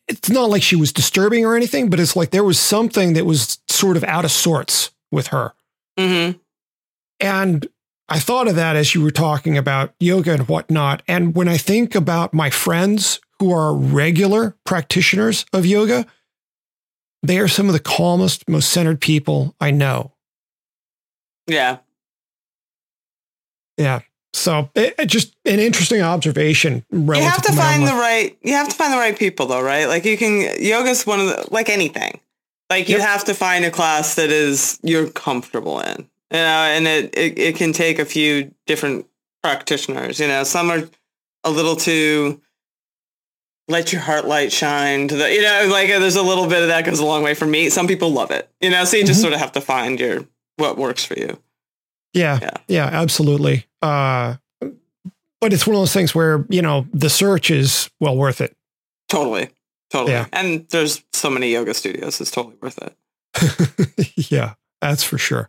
It's not like she was disturbing or anything, but it's like there was something that was sort of out of sorts with her. Mm-hmm. And I thought of that as you were talking about yoga and whatnot. And when I think about my friends who are regular practitioners of yoga, they are some of the calmest, most centered people I know. Yeah. Yeah. So it just an interesting observation. You have to find the right people though, right? Like yoga's one of the, like anything, like you have to find a class that you're comfortable in. You know, and it can take a few different practitioners. You know, some are a little too let your heart light shine to the, you know, like there's a little bit of that goes a long way for me. Some people love it, you know, so you just sort of have to find your, what works for you. Yeah, absolutely. But it's one of those things where, you know, the search is well worth it. Totally. Yeah. And there's so many yoga studios. It's totally worth it. Yeah, that's for sure.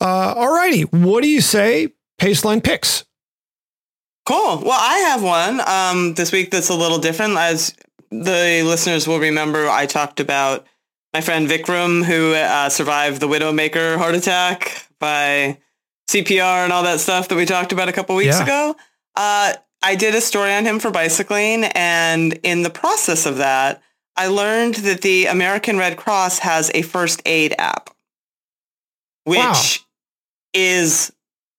All righty. What do you say? Paceline picks. Cool. Well, I have one this week that's a little different. As the listeners will remember, I talked about my friend Vikram, who survived the Widowmaker heart attack by CPR and all that stuff that we talked about a couple weeks ago. I did a story on him for bicycling, and in the process of that, I learned that the American Red Cross has a first aid app, which is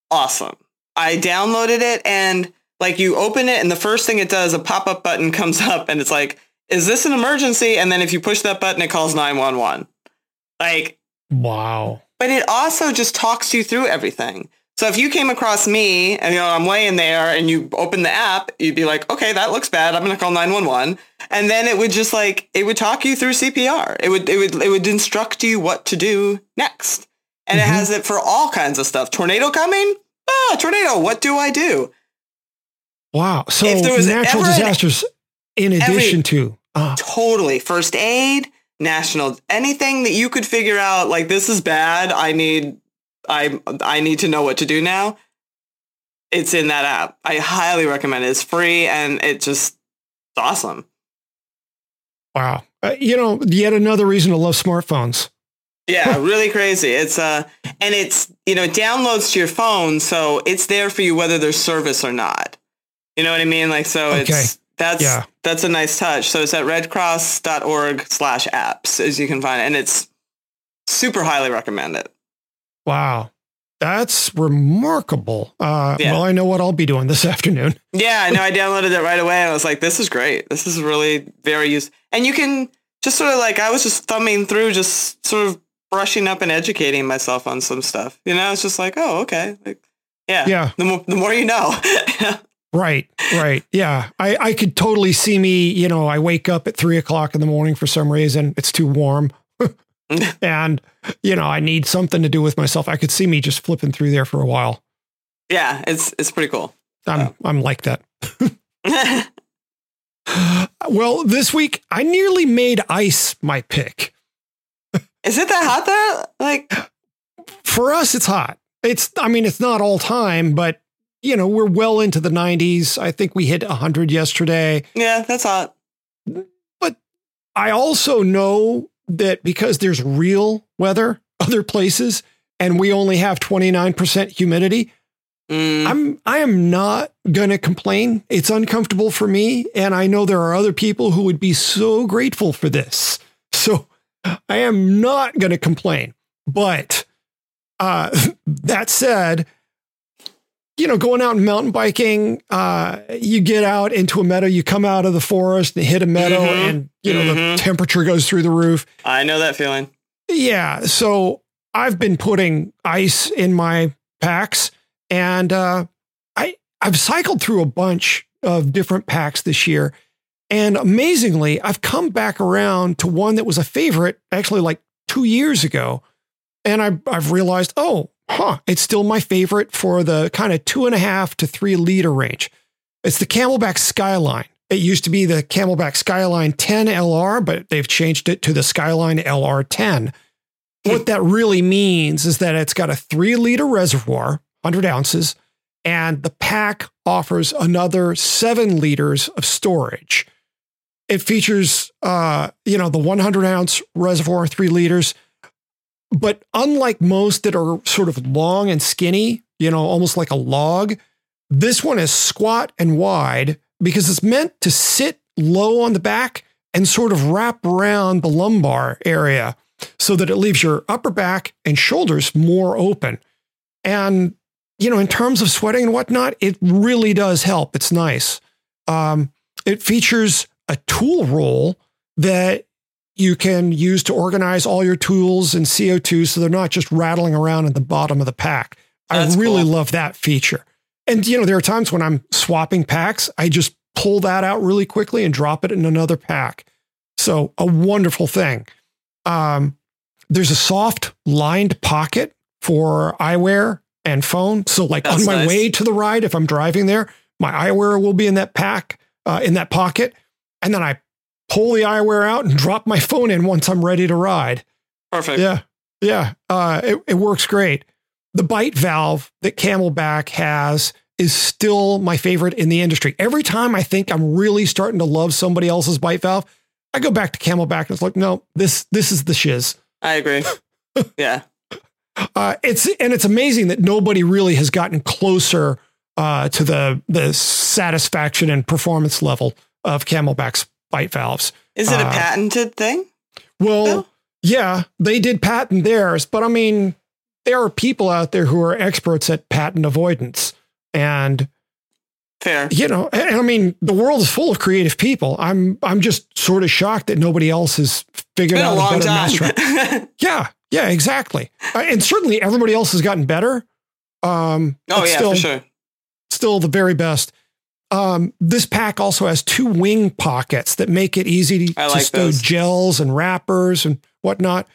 awesome. I downloaded it, and like you open it and the first thing it does, a pop-up button comes up and it's like, is this an emergency? And then if you push that button, it calls 911. Like, wow. But it also just talks you through everything. So if you came across me and, you know, I'm laying there and you open the app, you'd be like, okay, that looks bad. I'm going to call 911. And then it would just like, it would talk you through CPR. It would instruct you what to do next. And it has it for all kinds of stuff. Tornado coming? Oh, tornado. What do I do? Wow. So if there was natural disasters in addition to. Totally. First aid, national, anything that you could figure out, like, this is bad. I need to know what to do now. It's in that app. I highly recommend it. It's free and it just, it's awesome. Wow. You know, yet another reason to love smartphones. Yeah, really crazy. It's and it's, you know, it downloads to your phone, so it's there for you whether there's service or not. You know what I mean? Like, so that's a nice touch. So it's at redcross.org/apps as you can find it, and it's super highly recommended. Wow. That's remarkable. Well, I know what I'll be doing this afternoon. Yeah, I know. I downloaded it right away and I was like, this is great. This is really very useful. And you can just sort of like, I was just thumbing through, just sort of brushing up and educating myself on some stuff. You know, it's just like, oh, okay. Like, yeah. The more you know. Right. Yeah. I could totally see me, you know, I wake up at 3:00 in the morning for some reason. It's too warm. And, you know, I need something to do with myself. I could see me just flipping through there for a while. Yeah, it's pretty cool. I'm like that. Well, this week I nearly made ice my pick. Is it that hot there? Like, for us, it's hot. It's not all time, but you know, we're well into the 90s. I think we hit 100 yesterday. Yeah, that's hot. But I also know that because there's real weather other places and we only have 29% humidity, I am not going to complain. It's uncomfortable for me. And I know there are other people who would be so grateful for this. So I am not going to complain. But that said, you know, going out and mountain biking, you get out into a meadow, you come out of the forest and hit a meadow and, you know, the temperature goes through the roof. I know that feeling. Yeah. So I've been putting ice in my packs and I've cycled through a bunch of different packs this year. And amazingly, I've come back around to one that was a favorite actually like 2 years ago. And I've realized, it's still my favorite for the kind of 2.5 to 3 liter range. It's the Camelback Skyline. It used to be the Camelback Skyline 10 LR, but they've changed it to the Skyline LR 10. What that really means is that it's got a 3 liter reservoir, 100 ounces, and the pack offers another 7 liters of storage. It features, the 100 ounce reservoir, 3 liters. But unlike most that are sort of long and skinny, you know, almost like a log, this one is squat and wide because it's meant to sit low on the back and sort of wrap around the lumbar area so that it leaves your upper back and shoulders more open. And, you know, in terms of sweating and whatnot, it really does help. It's nice. It features a tool roll that you can use to organize all your tools and CO2 so they're not just rattling around at the bottom of the pack. That's I really cool. love that feature. And, you know, there are times when I'm swapping packs, I just pull that out really quickly and drop it in another pack. So a wonderful thing. There's a soft lined pocket for eyewear and phone. So like that's on my nice. Way to the ride, if I'm driving there, my eyewear will be in that pack, in that pocket. And then I pull the eyewear out and drop my phone in once I'm ready to ride. Perfect. Yeah. Yeah. It works great. The bite valve that CamelBak has is still my favorite in the industry. Every time I think I'm really starting to love somebody else's bite valve, I go back to CamelBak and it's like, no, this is the shiz. I agree. Yeah. It's amazing that nobody really has gotten closer to the satisfaction and performance level of CamelBak's bite valves. Is it a patented thing? Well, no? Yeah, they did patent theirs, but I mean, there are people out there who are experts at patent avoidance. And fair, you know, and I mean, the world is full of creative people. I'm just sort of shocked that nobody else has figured out a better mousetrap. Yeah, exactly. And certainly everybody else has gotten better. For sure. Still the very best. This pack also has two wing pockets that make it easy to stow gels and wrappers and whatnot.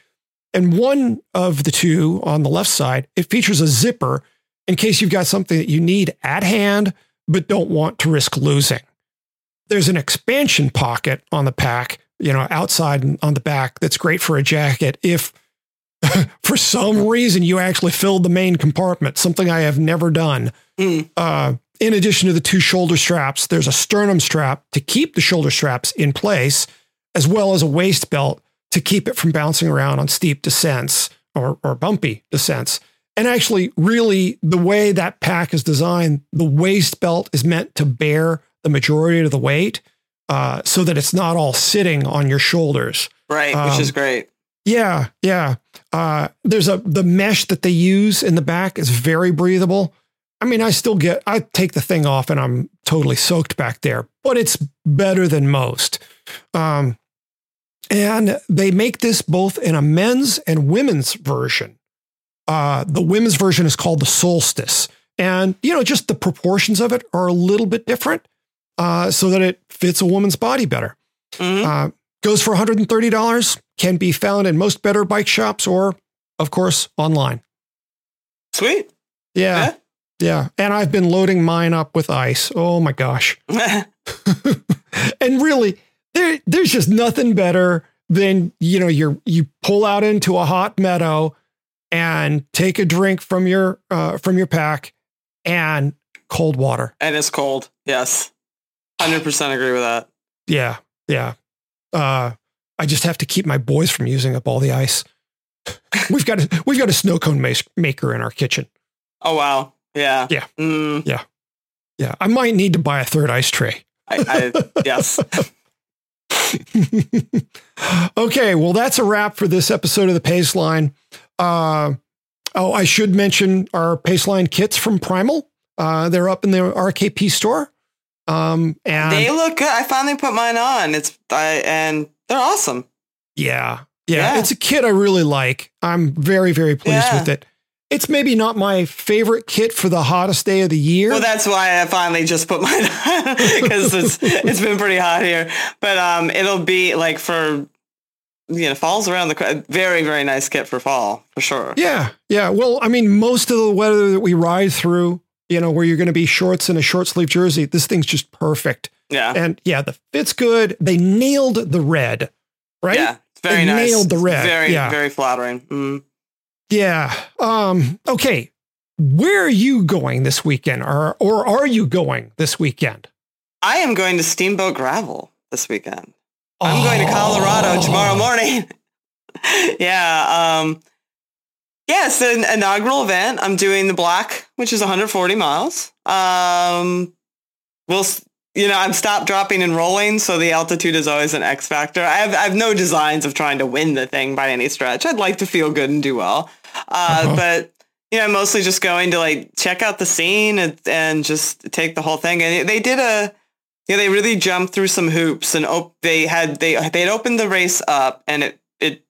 And one of the two on the left side, it features a zipper in case you've got something that you need at hand, but don't want to risk losing. There's an expansion pocket on the pack, you know, outside and on the back. That's great for a jacket. If for some reason you actually filled the main compartment, something I have never done. In addition to the two shoulder straps, there's a sternum strap to keep the shoulder straps in place, as well as a waist belt to keep it from bouncing around on steep descents or bumpy descents. And actually, really, the way that pack is designed, the waist belt is meant to bear the majority of the weight so that it's not all sitting on your shoulders. Right, which is great. Yeah, yeah. The mesh that they use in the back is very breathable. I mean, I take the thing off and I'm totally soaked back there, but it's better than most. And they make this both in a men's and women's version. The women's version is called the Solstice, and, you know, just the proportions of it are a little bit different so that it fits a woman's body better. Mm-hmm. Goes for $130, can be found in most better bike shops or, of course, online. Sweet. Yeah. Yeah. And I've been loading mine up with ice. Oh, my gosh. And really, there's just nothing better than, you know, you pull out into a hot meadow and take a drink from your pack and cold water. And it's cold. Yes. 100% agree with that. Yeah. Yeah. I just have to keep my boys from using up all the ice. We've got a snow cone maker in our kitchen. Oh, wow. Yeah. Yeah. Mm. Yeah. Yeah. I might need to buy a third ice tray. Yes. Okay. Well, that's a wrap for this episode of the Pace Line. I should mention our Paceline kits from Primal. They're up in the RKP store. And they look good. I finally put mine on. And they're awesome. Yeah. Yeah. It's a kit I really like. I'm very, very pleased with it. It's maybe not my favorite kit for the hottest day of the year. Well, that's why I finally just put mine on, because it's been pretty hot here, but, it'll be like for, you know, fall's around the very, very nice kit for fall, for sure. Yeah. Yeah. Well, I mean, most of the weather that we ride through, you know, where you're going to be shorts and a short sleeve jersey, this thing's just perfect. Yeah. And yeah, the fit's good. They nailed the red, right? Yeah. It's very nice. Nailed the red. It's very, very flattering. Mm. Yeah. Okay. Where are you going this weekend? Or are you going this weekend? I am going to Steamboat Gravel this weekend. I'm going to Colorado tomorrow morning. Yeah. It's an inaugural event. I'm doing the Black, which is 140 miles. I'm stop dropping and rolling, so the altitude is always an X factor. I have no designs of trying to win the thing by any stretch. I'd like to feel good and do well. But, you know, I'm mostly just going to like check out the scene and just take the whole thing. And they did they really jumped through some hoops, and they'd opened the race up, and it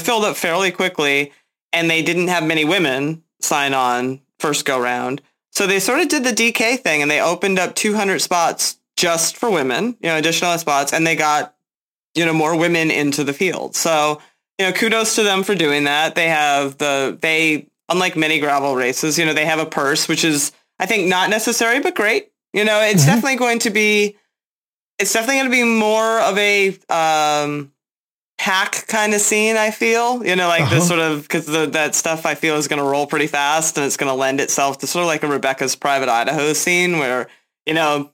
filled up fairly quickly, and they didn't have many women sign on first go round. So they sort of did the DK thing, and they opened up 200 spots just for women, you know, additional spots, and they got, you know, more women into the field. So, you know, kudos to them for doing that. They have they unlike many gravel races, you know, they have a purse, which is, I think, not necessary, but great. You know, it's mm-hmm. It's definitely going to be more of a pack kind of scene, I feel, you know, like uh-huh. this sort of, because that stuff I feel is going to roll pretty fast, and it's going to lend itself to sort of like a Rebecca's Private Idaho scene where, you know,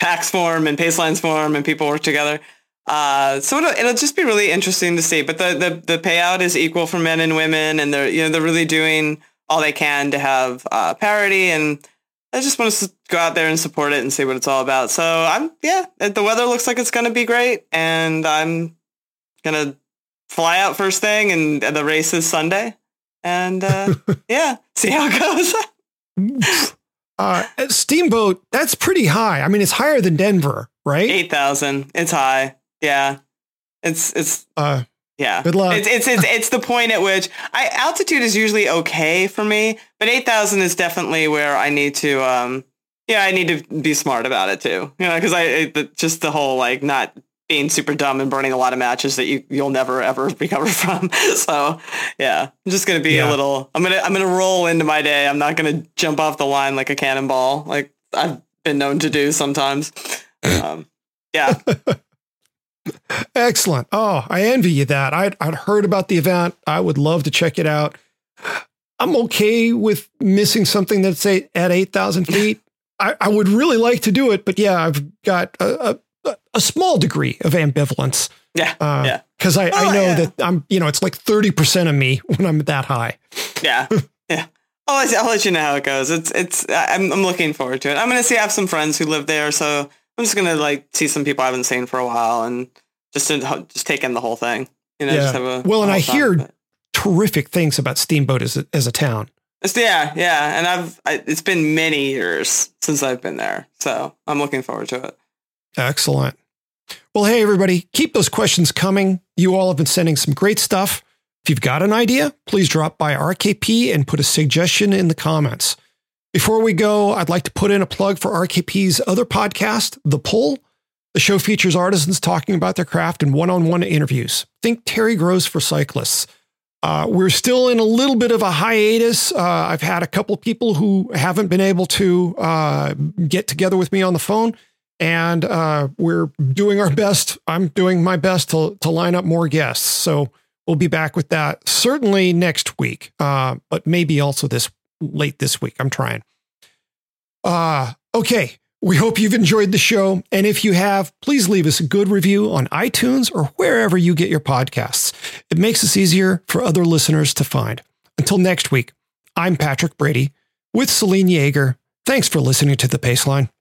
packs form and pace lines form and people work together. So it'll just be really interesting to see. But the payout is equal for men and women, and they're really doing all they can to have parity, and I just want to go out there and support it and see what it's all about. So the weather looks like it's going to be great, and I'm going to fly out first thing, and the race is Sunday, and see how it goes. Steamboat, that's pretty high. I mean, it's higher than Denver, right? 8,000. It's high. Yeah. It's good luck. It's the point at which altitude is usually okay for me, but 8,000 is definitely where I need to, I need to be smart about it too. You know, cause just the whole, like, not being super dumb and burning a lot of matches that you'll never ever recover from. So yeah, I'm just going to be I'm going to roll into my day. I'm not going to jump off the line like a cannonball, like I've been known to do sometimes. Yeah. Excellent. Oh, I envy you that. I'd heard about the event. I would love to check it out. I'm okay with missing something that's at 8,000 feet. I would really like to do it, but yeah, I've got a small degree of ambivalence. Yeah. Cause I know that I'm, you know, it's like 30% of me when I'm that high. Yeah. Yeah. I'll let you know how it goes. I'm looking forward to it. I'm going to see, I have some friends who live there, so I'm just going to like see some people I haven't seen for a while and just take in the whole thing. You know, just have a, well, and I hear terrific things about Steamboat as a town. Yeah. And it's been many years since I've been there, so I'm looking forward to it. Excellent. Well, hey, everybody, keep those questions coming. You all have been sending some great stuff. If you've got an idea, please drop by RKP and put a suggestion in the comments. Before we go, I'd like to put in a plug for RKP's other podcast, The Pull. The show features artisans talking about their craft in one-on-one interviews. Think Terry Gross for cyclists. We're still in a little bit of a hiatus. I've had a couple people who haven't been able to get together with me on the phone, and we're doing our best. I'm doing my best to line up more guests. So we'll be back with that certainly next week, but maybe also late this week. I'm trying. Okay. We hope you've enjoyed the show. And if you have, please leave us a good review on iTunes or wherever you get your podcasts. It makes us easier for other listeners to find. Until next week, I'm Patrick Brady with Selene Yeager. Thanks for listening to The Paceline.